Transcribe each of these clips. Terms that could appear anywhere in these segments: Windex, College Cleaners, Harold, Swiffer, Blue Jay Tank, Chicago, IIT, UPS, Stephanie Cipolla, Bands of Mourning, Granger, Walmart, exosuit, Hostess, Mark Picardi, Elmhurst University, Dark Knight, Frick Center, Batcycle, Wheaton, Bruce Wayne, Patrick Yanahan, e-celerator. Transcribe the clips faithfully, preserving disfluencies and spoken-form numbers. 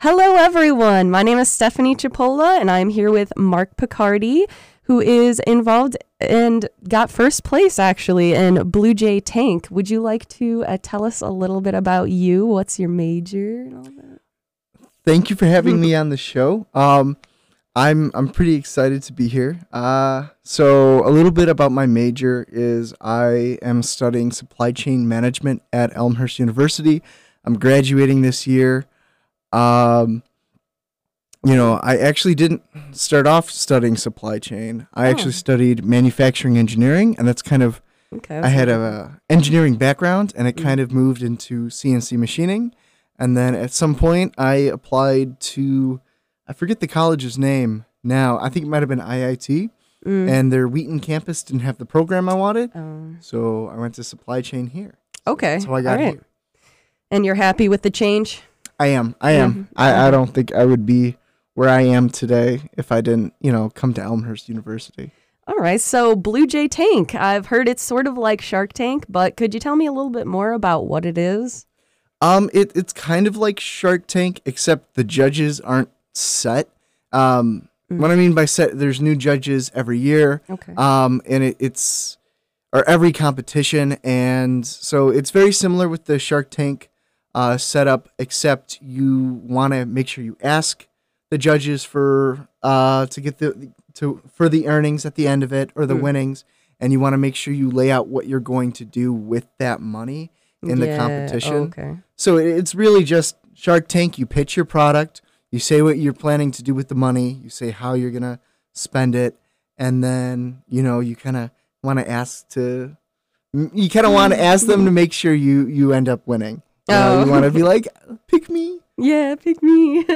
Hello, everyone. My name is Stephanie Cipolla, and I'm here with Mark Picardi, who is involved and got first place, actually, in Blue Jay Tank. Would you like to uh, tell us a little bit about you? What's your major and all that? Thank you for having me on the show. Um, I'm I'm pretty excited to be here. Uh, so a little bit about my major is I am studying supply chain management at Elmhurst University. I'm graduating this year. Um, you know, I actually didn't start off studying supply chain. I oh. actually studied manufacturing engineering, and that's kind of, okay, I had a engineering background, and it kind of moved into C N C machining. And then at some point I applied to, I forget the college's name now. I think it might've been I I T, mm. and their Wheaton campus didn't have the program I wanted. Oh. So I went to supply chain here. So okay. That's how I got right. here. And you're happy with the change? I am. I am. Mm-hmm. I, I don't think I would be where I am today if I didn't, you know, come to Elmhurst University. All right. So Blue Jay Tank, I've heard it's sort of like Shark Tank, but could you tell me a little bit more about what it is? Um, it, it's kind of like Shark Tank, except the judges aren't set. Um, mm-hmm. What I mean by set, there's new judges every year. Okay. Um, and it, it's, or every competition. And so it's very similar with the Shark Tank Uh, set up, except you want to make sure you ask the judges for uh, to get the to for the earnings at the end of it or the mm. winnings, and you want to make sure you lay out what you're going to do with that money in yeah. the competition. Oh, okay. So it's really just Shark Tank. You pitch your product, you say what you're planning to do with the money, you say how you're gonna spend it, and then you know you kind of want to ask to you kind of want to ask them to make sure you you end up winning. Oh. Uh, you want to be like, pick me. Yeah, pick me.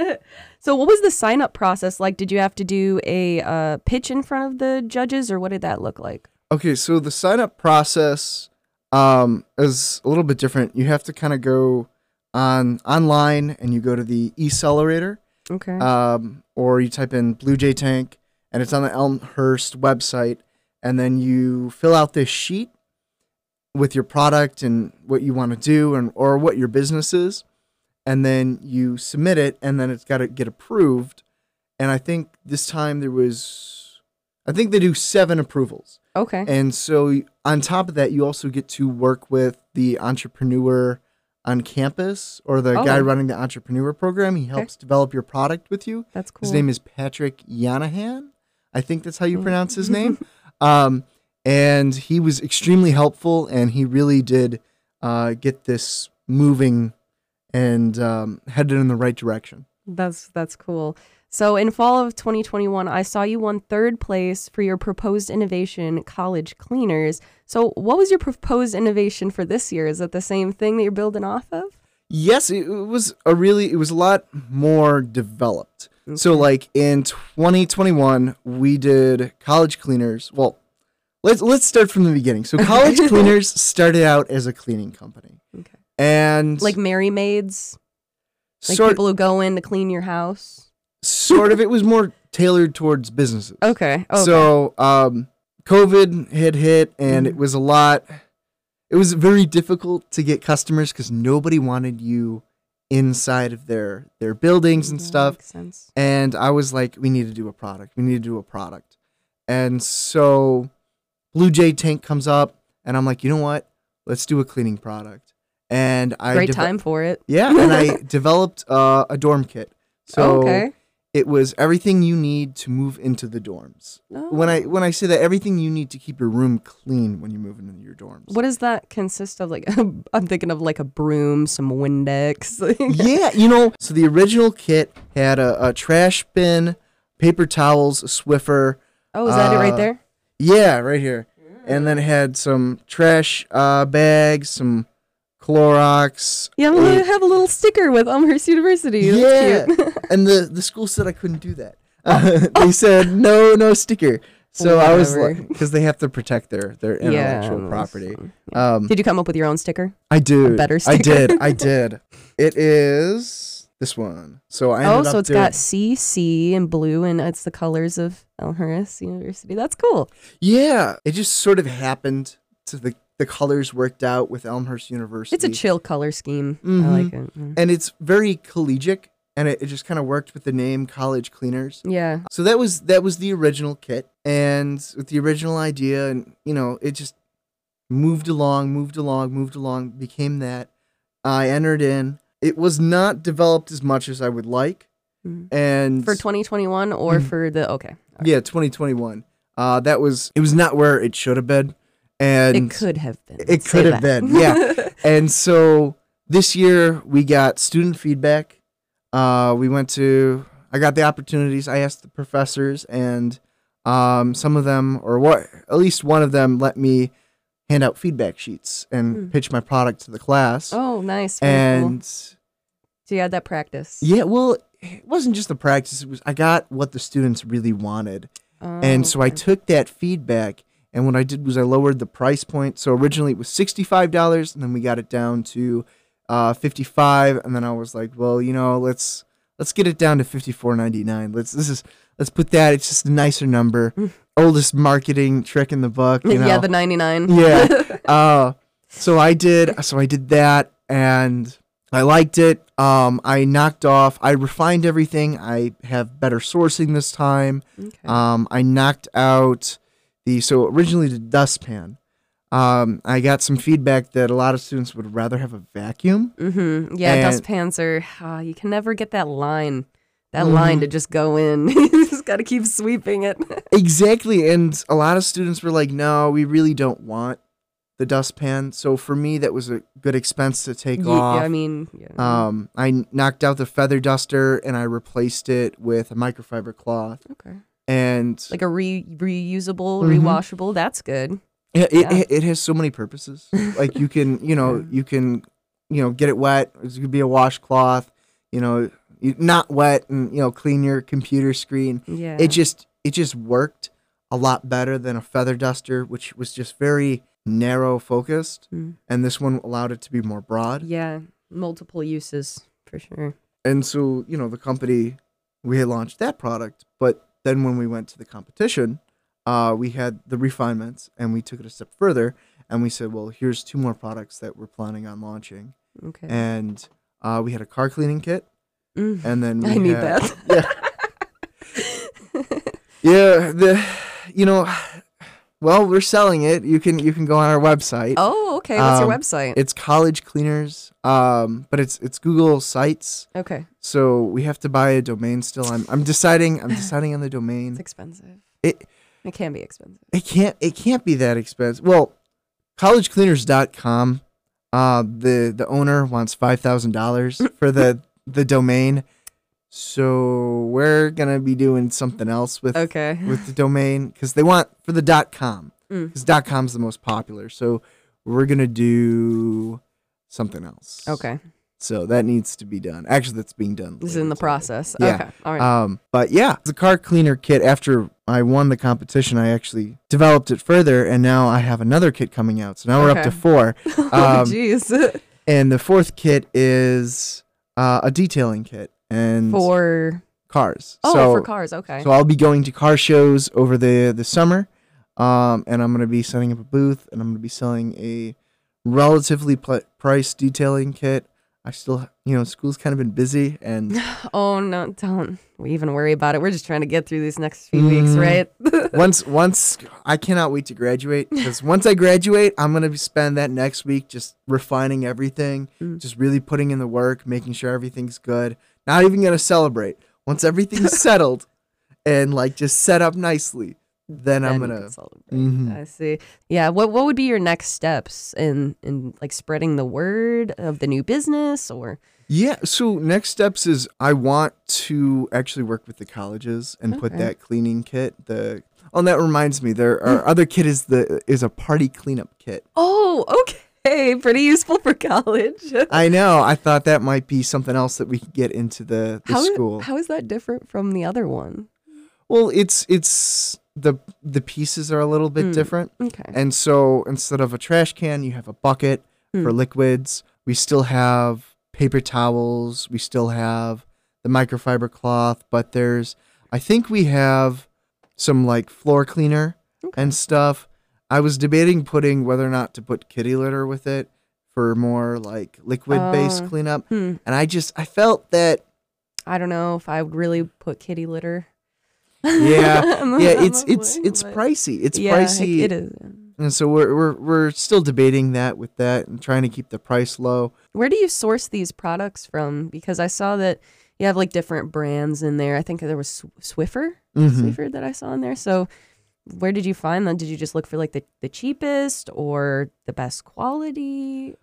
So what was the sign-up process like? Did you have to do a uh, pitch in front of the judges, or what did that look like? Okay, so the sign-up process um, is a little bit different. You have to kind of go on online, and you go to the e-celerator. Okay. Um, or you type in Blue Jay Tank, and it's on the Elmhurst website, and then you fill out this sheet with your product and what you want to do and or what your business is, and then you submit it, and then it's got to get approved. And I think this time there was, I think they do seven approvals. Okay. And so on top of that, you also get to work with the entrepreneur on campus or the oh. guy running the entrepreneur program. He helps okay. develop your product with you. That's cool. His name is Patrick Yanahan. I think that's how you pronounce his name. Um, And he was extremely helpful, and he really did uh, get this moving and um, headed in the right direction. That's that's cool. So in fall of twenty twenty-one, I saw you won third place for your proposed innovation, College Cleaners. So what was your proposed innovation for this year? Is it the same thing that you're building off of? Yes, it was a really, it was a lot more developed. Okay. So like in twenty twenty-one, we did College Cleaners. Well, Let's let's start from the beginning. So College Cleaners started out as a cleaning company. Okay. And like Mary Maids? Like sort, people who go in to clean your house? Sort of. It was more tailored towards businesses. Okay. okay. So um, COVID had hit, and mm. it was a lot. It was very difficult to get customers because nobody wanted you inside of their, their buildings and yeah, stuff. Makes sense. And I was like, we need to do a product. We need to do a product. And so Blue Jay Tank comes up, and I'm like, you know what? Let's do a cleaning product. And I great de- time for it. Yeah, and I developed uh, a dorm kit. So okay. it was everything you need to move into the dorms. Oh. When I when I say that, everything you need to keep your room clean when you move into your dorms. What does that consist of? Like, I'm thinking of like a broom, some Windex. yeah, you know. So the original kit had a, a trash bin, paper towels, a Swiffer. Oh, is that uh, it right there? Yeah, right here. And then it had some trash uh, bags, some Clorox. Yeah, I'm going to have a little sticker with Elmhurst University. That's yeah. cute. And the, the school said I couldn't do that. Uh, oh. They said, no, no sticker. So Whatever. I was like, because they have to protect their, their intellectual yeah. property. Um, did you come up with your own sticker? I did. A better sticker? I did. I did. It is this one. So I ended oh, so up it's doing got C C and blue, and it's the colors of Elmhurst University. That's cool. Yeah, it just sort of happened to the the colors worked out with Elmhurst University. It's a chill color scheme. Mm-hmm. I like it. Mm-hmm. And it's very collegiate. and it, it just kind of worked with the name College Cleaners. Yeah. So that was that was the original kit, and with the original idea, and you know, it just moved along, moved along, moved along, became that. I entered in. It was not developed as much as I would like. Mm-hmm. And for twenty twenty-one or mm-hmm. for the okay. okay. Yeah, twenty twenty-one. Uh that was it was not where it should have been. And it could have been. It could have been. Yeah. And so this year we got student feedback. Uh we went to I got the opportunities. I asked the professors, and um some of them, or what at least one of them, let me hand out feedback sheets and mm. pitch my product to the class. Oh, nice. Very and cool. So you had that practice. Yeah, well, it wasn't just the practice. It was I got what the students really wanted. Oh, and so okay. I took that feedback, and what I did was I lowered the price point. So originally it was sixty-five dollars, and then we got it down to uh, fifty-five dollars, and then I was like, well, you know, let's let's get it down to fifty-four ninety-nine. Let's this is let's put that. It's just a nicer number. Oldest marketing trick in the book, you know? Yeah, the ninety-nine. Yeah. Uh, so I did. So I did that, and I liked it. Um, I knocked off. I refined everything. I have better sourcing this time. Okay. Um, I knocked out the so originally the dustpan. Um, I got some feedback that a lot of students would rather have a vacuum. Mm-hmm. Yeah, and dustpans are. Uh, you can never get that line. That mm-hmm. line to just go in. You just got to keep sweeping it. Exactly. And a lot of students were like, no, we really don't want the dustpan. So for me, that was a good expense to take yeah, off. I mean, yeah. um, I knocked out the feather duster, and I replaced it with a microfiber cloth. Okay. And like a re reusable, mm-hmm. rewashable. That's good. Yeah, yeah. It, it has so many purposes. Like you can, you know, you can, you know, get it wet. It could be a washcloth, you know. Not wet, and you know, clean your computer screen. Yeah. It just it just worked a lot better than a feather duster, which was just very narrow focused, mm. and this one allowed it to be more broad. Yeah, multiple uses for sure. And so, you know, the company, we had launched that product, but then when we went to the competition, uh, we had the refinements, and we took it a step further, and we said, well, here's two more products that we're planning on launching. Okay. And uh, we had a car cleaning kit. Mm. And then we I need had, that. Yeah. Yeah, the you know, well, we're selling it. You can you can go on our website. Oh, okay. What's um, your website? It's College Cleaners, um, but it's it's Google Sites. Okay. So we have to buy a domain still. I'm I'm deciding I'm deciding on the domain. It's expensive. It it can be expensive. It can't it can't be that expensive. Well, college cleaners dot com. Uh the the owner wants five thousand dollars for the the domain, so we're gonna be doing something else with okay with the domain, because they want for the dot com, because mm. dot com's the most popular, so we're gonna do something else. Okay, so that needs to be done. Actually, that's being done. This is in the today. Process. Yeah. Okay, all right. Um, but yeah, the car cleaner kit. After I won the competition, I actually developed it further, and now I have another kit coming out. So now okay. we're up to four. Um, oh, jeez. And the fourth kit is. Uh, a detailing kit and for cars. Oh, so, for cars. Okay. So I'll be going to car shows over the the summer, um, and I'm going to be setting up a booth, and I'm going to be selling a relatively pl- priced detailing kit. I still, you know, school's kind of been busy, and oh no, don't we even worry about it. We're just trying to get through these next few mm, weeks, right? once, once I cannot wait to graduate, because once I graduate, I'm going to spend that next week just refining everything, mm. just really putting in the work, making sure everything's good. Not even going to celebrate. Once everything's settled and like just set up nicely, then, then I'm going to celebrate. Mm-hmm. I see. Yeah. What What would be your next steps in, in like spreading the word of the new business or? Yeah. So next steps is I want to actually work with the colleges and okay. put that cleaning kit. The oh, and that reminds me, there our other kit is the is a party cleanup kit. Oh, okay. Pretty useful for college. I know. I thought that might be something else that we could get into the, the how, school. How is that different from the other one? Well, it's it's the the pieces are a little bit mm. different. Okay. And so instead of a trash can, you have a bucket mm. for liquids. We still have paper towels, we still have the microfiber cloth, but there's, I think we have some like floor cleaner okay. and stuff. I was debating putting whether or not to put kitty litter with it for more like liquid-based uh, cleanup. Hmm. And I just, I felt that I don't know if I would really put kitty litter. Yeah, yeah, it's it's it's pricey. It's yeah, pricey. Heck, it is. And so we're we're we're still debating that with that and trying to keep the price low. Where do you source these products from? Because I saw that you have like different brands in there. I think there was Swiffer, mm-hmm. Swiffer that I saw in there. So where did you find them? Did you just look for like the, the cheapest or the best quality?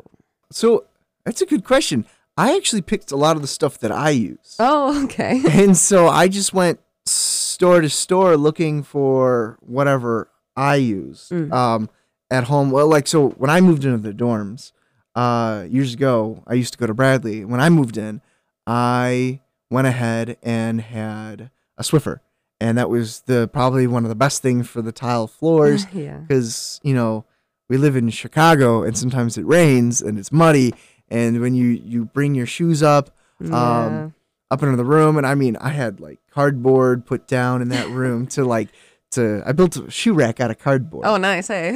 So that's a good question. I actually picked a lot of the stuff that I use. Oh, okay. And so I just went store to store looking for whatever I use mm. um, at home. Well, like, so when I moved into the dorms uh, years ago, I used to go to Bradley. When I moved in, I went ahead and had a Swiffer. And that was the probably one of the best things for the tile floors because, yeah. you know, we live in Chicago and sometimes it rains and it's muddy. And when you, you bring your shoes up, um, yeah. up into the room. And I mean, I had like cardboard put down in that room to like to I built a shoe rack out of cardboard. Oh, nice. Hey,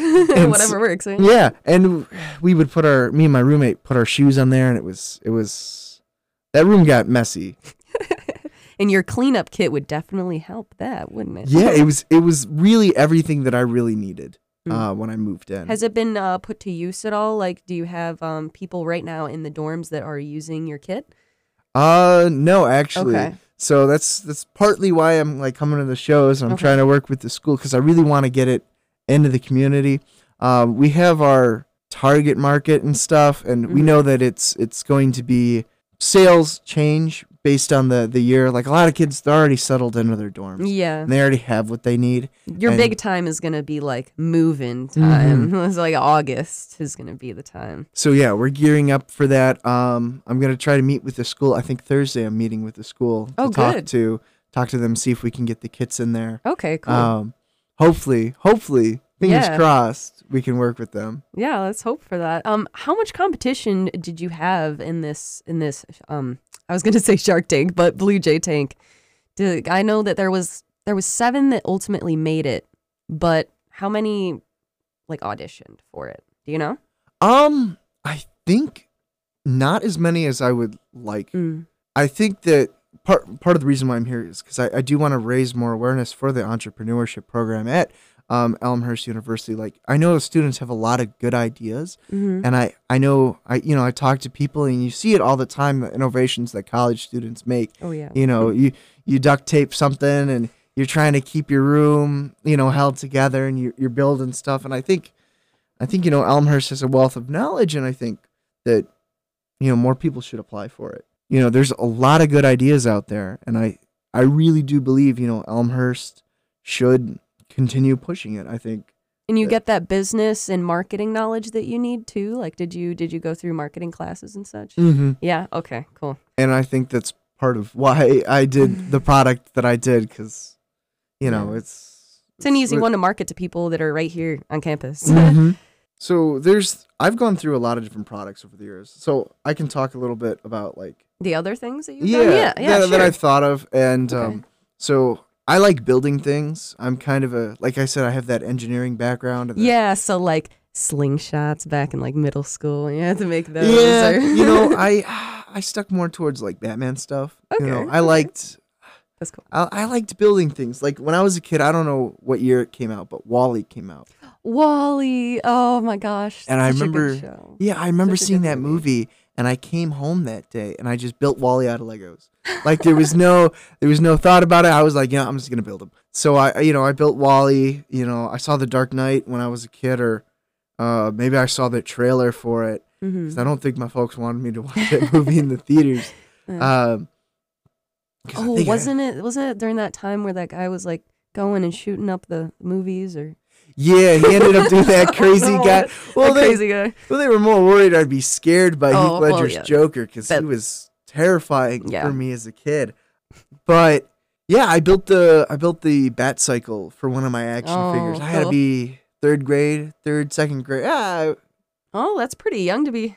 whatever works. Right? Yeah. And we would put our me and my roommate put our shoes on there. And it was it was that room got messy. And your cleanup kit would definitely help that, wouldn't it? Yeah, it was it was really everything that I really needed mm. uh, when I moved in. Has it been uh, put to use at all? Like, do you have um, people right now in the dorms that are using your kit? Uh, no, actually. Okay. So that's that's partly why I'm like coming to the shows. And I'm okay. trying to work with the school because I really want to get it into the community. Uh, we have our target market and stuff, and mm-hmm. we know that it's it's going to be sales change. Based on the, the year, like a lot of kids, they're already settled into their dorms. Yeah. And they already have what they need. Your and big time is going to be like move-in time. Mm-hmm. It's like August is going to be the time. So yeah, we're gearing up for that. Um, I'm going to try to meet with the school. I think Thursday I'm meeting with the school to oh, talk good. to talk to them, see if we can get the kits in there. Okay, cool. Um, hopefully, hopefully, fingers yeah. crossed, we can work with them. Yeah, let's hope for that. Um, how much competition did you have in this in this um? I was going to say Shark Tank, but Blue Jay Tank. Did, I know that there was there was seven that ultimately made it, but how many like auditioned for it? Do you know? Um, I think not as many as I would like. Mm. I think that part part of the reason why I'm here is because I, I do want to raise more awareness for the entrepreneurship program at um, Elmhurst University. Like I know the students have a lot of good ideas, mm-hmm. and I, I know I you know I talk to people and you see it all the time, the innovations that college students make. Oh yeah. You know, you you duct tape something and you're trying to keep your room you know held together and you, you're building stuff. And I think I think you know Elmhurst has a wealth of knowledge, and I think that you know more people should apply for it. You know, there's a lot of good ideas out there, and I I really do believe you know Elmhurst should continue pushing it, I think. And you that, get that business and marketing knowledge that you need too? Like did you did you go through marketing classes and such? Mm-hmm. Yeah, okay, cool. And I think that's part of why I did the product that I did, because you know, yeah. it's, it's It's an easy one to market to people that are right here on campus. Mm-hmm. So there's I've gone through a lot of different products over the years. So I can talk a little bit about like the other things that you've yeah, done. Yeah, yeah, that, sure. that I've thought of and okay. um so I like building things. I'm kind of a, like I said, I have that engineering background. And that, yeah, so like slingshots back in like middle school. You had to make those. Yeah, or... you know, I I stuck more towards like Batman stuff. Okay. You know, I okay. liked. That's cool. I, I liked building things. Like when I was a kid, I don't know what year it came out, but Wall-E came out. Wall-E, oh my gosh! And I remember, show. yeah, I remember such seeing that movie. movie. And I came home that day and I just built Wall-E out of Legos. Like there was no, there was no thought about it. I was like, yeah, I'm just going to build them. So I, you know, I built Wall-E, you know, I saw the Dark Knight when I was a kid, or uh, maybe I saw the trailer for it. Mm-hmm. 'Cause I don't think my folks wanted me to watch that movie in the theaters. Um, oh, wasn't I, it, wasn't it during that time where that guy was like going and shooting up the movies or? Yeah, he ended up doing that crazy oh, guy. Well, they, crazy guy. Well, they were more worried I'd be scared by oh, Heath Ledger's well, yeah. Joker because he was terrifying yeah. for me as a kid. But yeah, I built the I built the Batcycle for one of my action oh, figures. I cool. had to be third grade, third, second grade. Ah, I, oh, that's pretty young to be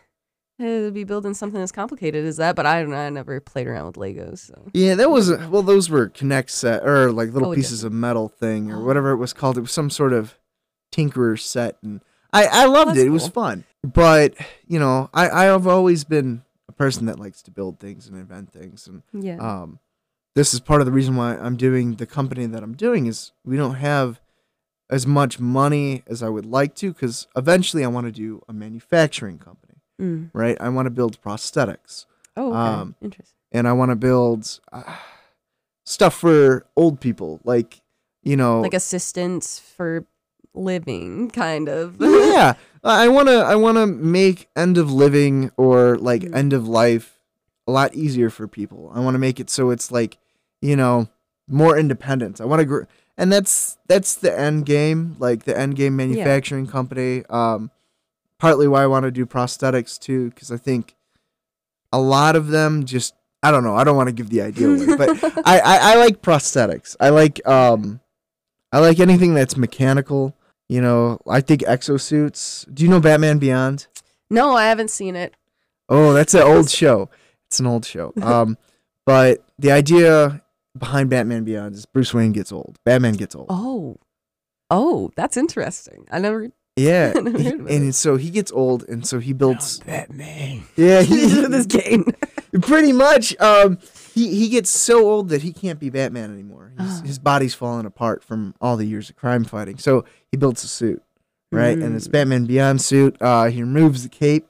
to be building something as complicated as that. But I don't know, I never played around with Legos. So. Yeah, that was well, those were Connect set or like little oh, pieces yeah. of metal thing or whatever it was called. It was some sort of Tinkerer set, and I, I loved oh, it. Cool. It was fun. But, you know, I, I have always been a person that likes to build things and invent things. And yeah. um, this is part of the reason why I'm doing the company that I'm doing, is we don't have as much money as I would like to, because eventually I want to do a manufacturing company, mm. right? I want to build prosthetics. Oh, okay. um, interesting. And I want to build uh, stuff for old people, like, you know, like assistance for living, kind of. Yeah, I want to I want to make end of living, or like mm. end of life, a lot easier for people. I want to make it so it's like, you know, more independence. I want to grow. And that's that's the end game, like the end game manufacturing yeah. company. Um, partly why I want to do prosthetics too, because I think a lot of them just, I don't know, I don't want to give the idea away, but I, I, I like prosthetics. I like um, I like anything that's mechanical. You know, I think exosuits. Do you know Batman Beyond? No, I haven't seen it. Oh, that's an old show. It's an old show. Um, but the idea behind Batman Beyond is Bruce Wayne gets old. Batman gets old. Oh, oh, that's interesting. I never. Yeah, I never he, and it. so he gets old, and so he builds oh, Batman. Yeah, he's in this game. Pretty much, um, he he gets so old that he can't be Batman anymore. He's, oh. His body's falling apart from all the years of crime fighting. So he builds a suit, right? Mm. And it's Batman Beyond suit. Uh, he removes the cape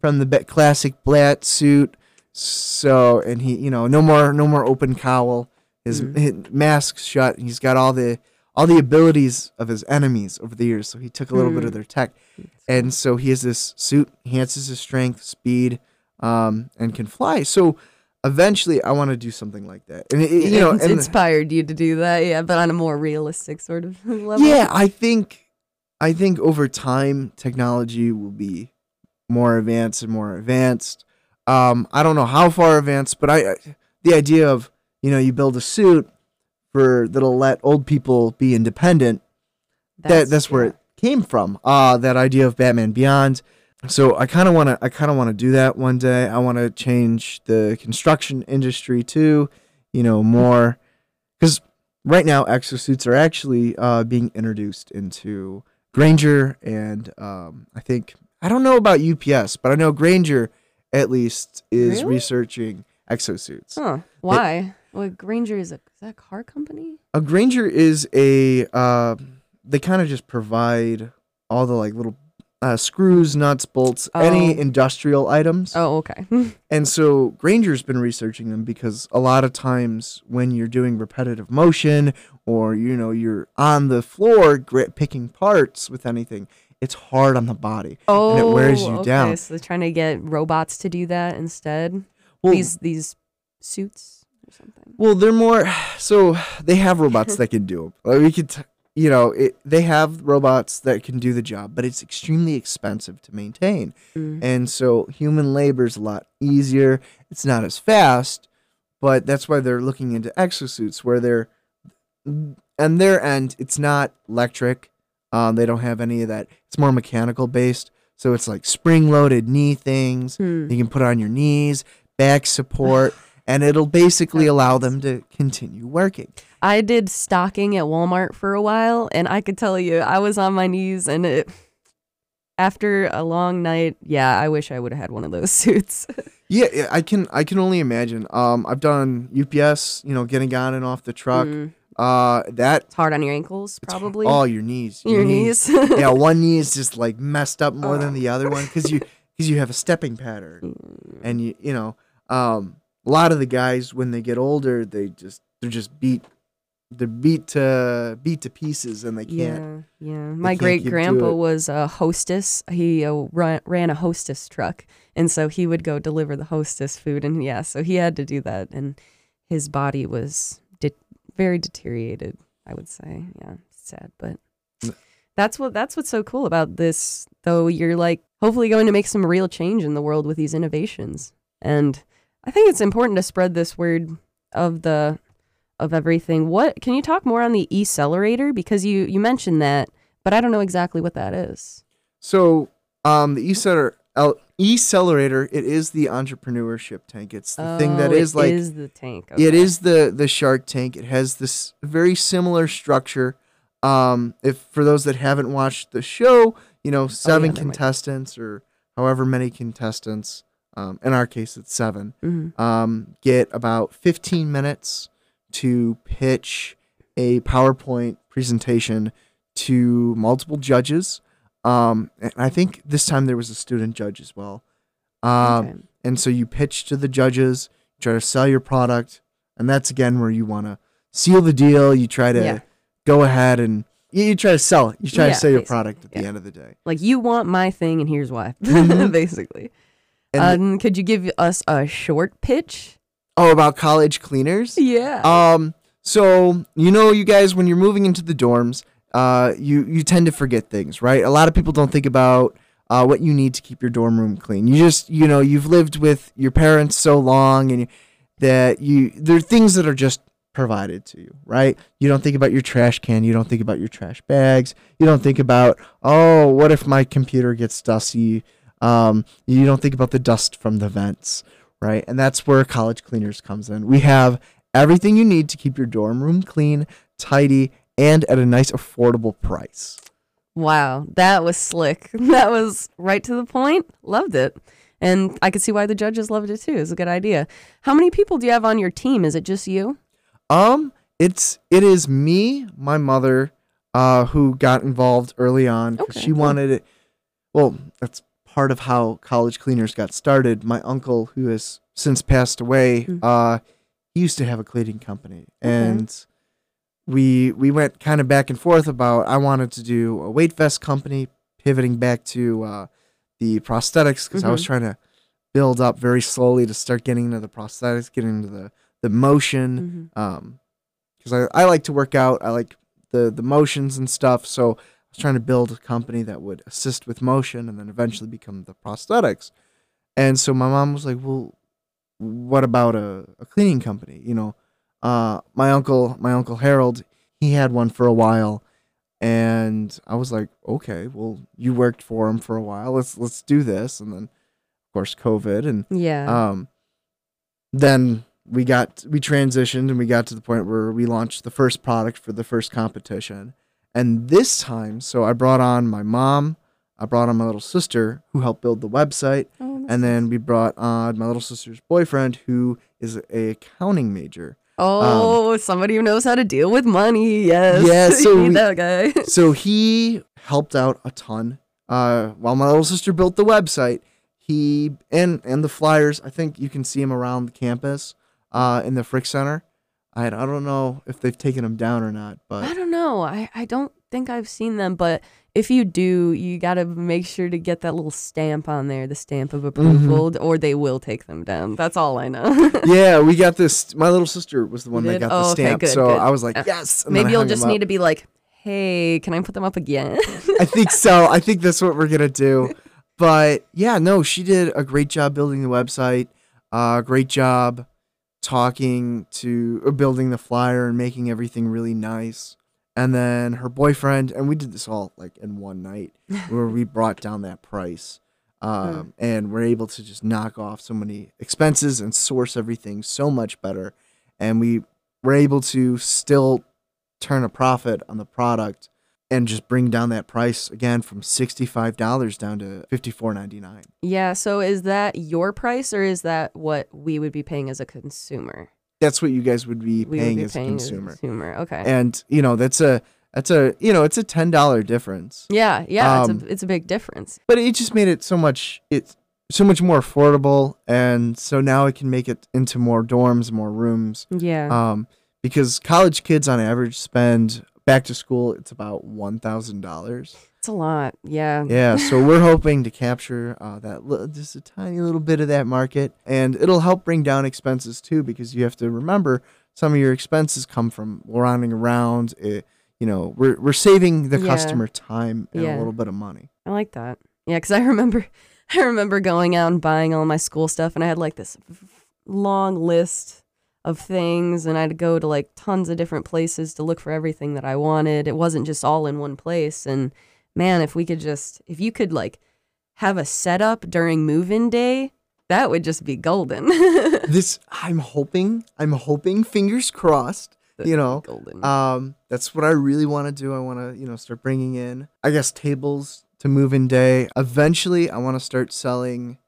from the be- classic Bat suit. So and he, you know, no more no more open cowl. His, mm-hmm. his mask's shut, and he's got all the all the abilities of his enemies over the years. So he took a little mm-hmm. bit of their tech, and so he has this suit, enhances his strength, speed, um, and can fly. So eventually, I want to do something like that. And it, it, you know, it's and, inspired you to do that, yeah, but on a more realistic sort of level. Yeah, I think I think over time technology will be more advanced and more advanced. Um, I don't know how far advanced, but I, I the idea of you know, you build a suit for that'll let old people be independent. That's, that that's where yeah. it came from. Uh, that idea of Batman Beyond. So I kind of want to. I kind of want to do that one day. I want to change the construction industry too. You know, more because right now exosuits are actually uh, being introduced into Granger, and um, I think I don't know about U P S, but I know Granger at least is really? researching exosuits. Huh? Why? It, Well, Granger is a is that a car company? A Granger is a uh, they kind of just provide all the like little uh, screws, nuts, bolts, oh. any industrial items. Oh, okay. And so Granger's been researching them because a lot of times when you're doing repetitive motion or you know you're on the floor grit, picking parts with anything, it's hard on the body oh, and it wears you okay. down. So they're trying to get robots to do that instead. Well, these these suits. Something. Well, they're more so they have robots that can do them. Like we could, t- you know, it, they have robots that can do the job, but it's extremely expensive to maintain, mm. and so human labor is a lot easier. It's not as fast, but that's why they're looking into exosuits, where they're on their end, it's not electric. Um, they don't have any of that. It's more mechanical based, so it's like spring-loaded knee things mm. you can put on your knees, back support. And it'll basically allow them to continue working. I did stocking at Walmart for a while, and I could tell you, I was on my knees, and it, after a long night, yeah, I wish I would have had one of those suits. Yeah, I can I can only imagine. Um, I've done U P S, you know, getting on and off the truck. Mm. Uh, that it's hard on your ankles, probably. Oh, your knees. Your, your knees. knees. Yeah, one knee is just, like, messed up more uh. than the other one, because you, 'cause you have a stepping pattern, mm. and, you you know... Um, a lot of the guys, when they get older, they just they're just beat, they're beat to beat to pieces, and they can't. Yeah, yeah. My great grandpa was a hostess. He uh, ran, ran a Hostess truck, and so he would go deliver the Hostess food, and yeah, so he had to do that, and his body was de- very deteriorated. I would say, yeah, sad, but that's what that's what's so cool about this. Though you're like hopefully going to make some real change in the world with these innovations, and I think it's important to spread this word of the of everything. What can you talk more on the e-celerator? Because you, you mentioned that, but I don't know exactly what that is. So um, the e-celerator, e-celerator, it is the entrepreneurship tank. It's the oh, thing that is it like is the tank. Okay. It is the the Shark Tank. It has this very similar structure. Um, if for those that haven't watched the show, you know, seven oh, yeah, contestants or however many contestants. um, in our case, it's seven, mm-hmm. um, get about fifteen minutes to pitch a PowerPoint presentation to multiple judges. Um, and I think this time there was a student judge as well. Um, okay. And so you pitch to the judges, try to sell your product. And that's, again, where you want to seal the deal. You try to yeah. go ahead and you, you try to sell it. You try yeah, to sell your basically. product at yeah. the end of the day. Like, you want my thing, and here's why, basically. Um, the, could you give us a short pitch? Oh, about College Cleaners? Yeah. Um. So, you know, you guys, when you're moving into the dorms, uh, you, you tend to forget things, right? A lot of people don't think about uh, what you need to keep your dorm room clean. You just, you know, you've lived with your parents so long, and you, that you there are things that are just provided to you, right? You don't think about your trash can. You don't think about your trash bags. You don't think about, oh, what if my computer gets dusty? Um, you don't think about the dust from the vents, right? And that's where College Cleaners comes in. We have everything you need to keep your dorm room clean, tidy, and at a nice, affordable price. Wow, that was slick. That was right to the point. Loved it. And I could see why the judges loved it, too. It's a good idea. How many people do you have on your team? Is it just you? Um, it's, it is me, my mother, uh, who got involved early on. Okay. She wanted it. Well, that's part of how College Cleaners got started. My uncle, who has since passed away, mm-hmm. uh, he used to have a cleaning company. Okay. And we we went kind of back and forth about, I wanted to do a weight vest company, pivoting back to uh, the prosthetics, because mm-hmm. I was trying to build up very slowly to start getting into the prosthetics, getting into the, the motion. Because mm-hmm. um, I, I like to work out. I like the, the motions and stuff. So I was trying to build a company that would assist with motion and then eventually become the prosthetics. And so my mom was like, well, what about a, a cleaning company? You know, uh, my uncle, my uncle Harold, he had one for a while. And I was like, okay, well, you worked for him for a while. Let's, let's do this. And then of course, COVID, and yeah. um, then we got, we transitioned and we got to the point where we launched the first product for the first competition. And this time, so I brought on my mom, I brought on my little sister who helped build the website. Oh, and then we brought on my little sister's boyfriend, who is a accounting major. Oh, um, somebody who knows how to deal with money. Yes. Yeah, so you need we, that guy. So he helped out a ton. Uh, while my little sister built the website, he and, and the flyers, I think you can see him around the campus uh, in the Frick Center. I, I don't know if they've taken them down or not, but I don't know. I, I don't think I've seen them, but if you do, you got to make sure to get that little stamp on there, the stamp of approval, mm-hmm. or they will take them down. That's all I know. Yeah, we got this. My little sister was the one that got oh, the stamp, okay, good, so good. I was like, yes. And maybe you'll just need to be like, hey, can I put them up again? I think so. I think that's what we're going to do. But yeah, no, she did a great job building the website, uh, great job talking to uh, building the flyer and making everything really nice. And then her boyfriend, and we did this all like in one night, where we brought down that price, um, hmm. and we're able to just knock off so many expenses and source everything so much better. And we were able to still turn a profit on the product and just bring down that price again from sixty-five dollars down to fifty-four ninety-nine. Yeah. So is that your price, or is that what we would be paying as a consumer? That's what you guys would be paying, would be as, paying a consumer. as a consumer. Okay. And, you know, that's a, that's a, you know, it's a ten dollar difference. Yeah. Yeah. Um, it's a, it's a big difference. But it just made it so much, it's so much more affordable. And so now it can make it into more dorms, more rooms. Yeah. Um, because college kids on average spend back to school, it's about one thousand dollars. It's a lot. Yeah. Yeah. So we're hoping to capture uh, that li- just a tiny little bit of that market, and it'll help bring down expenses too, because you have to remember some of your expenses come from running around. It, you know, we're we're saving the yeah. customer time and yeah. a little bit of money. I like that. Yeah, because I remember, I remember going out and buying all my school stuff, and I had like this long list of things, and I'd go to like tons of different places to look for everything that I wanted. It wasn't just all in one place, and man, if we could just, if you could like have a setup during move-in day, that would just be golden. This, I'm hoping, I'm hoping, fingers crossed, That'd you know, golden. Um, that's what I really want to do. I want to, you know, start bringing in, I guess, tables to move-in day. Eventually, I want to start selling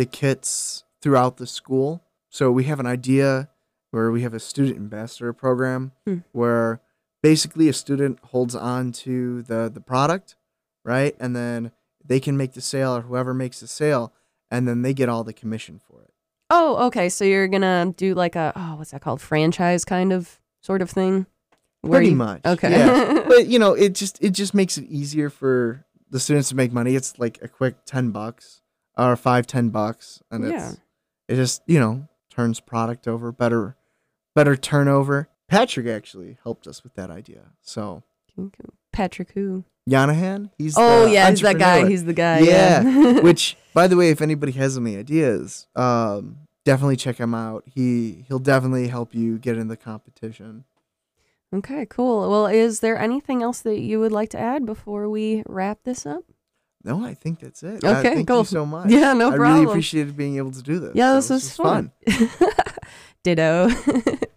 the kits throughout the school. So we have an idea where we have a student ambassador program hmm. where basically a student holds on to the, the product, right? And then they can make the sale, or whoever makes the sale, and then they get all the commission for it. Oh, okay. So you're going to do like a, oh, what's that called? Franchise kind of sort of thing? Where Pretty you, much. Okay. Yeah. But, you know, it just it just makes it easier for the students to make money. It's like a quick ten bucks or five, ten bucks. And it's, yeah. it just, you know, turns product over, better, better turnover. Patrick actually helped us with that idea. So Patrick who? Yanahan. He's oh the yeah, he's that guy. He's the guy. Yeah. yeah. Which, by the way, if anybody has any ideas, um, definitely check him out. He he'll definitely help you get in the competition. Okay, cool. Well, is there anything else that you would like to add before we wrap this up? No, I think that's it. Okay, uh, thank cool. you so much. Yeah, no problem. I really appreciated being able to do this. Yeah, this, this was, was fun. fun. Ditto.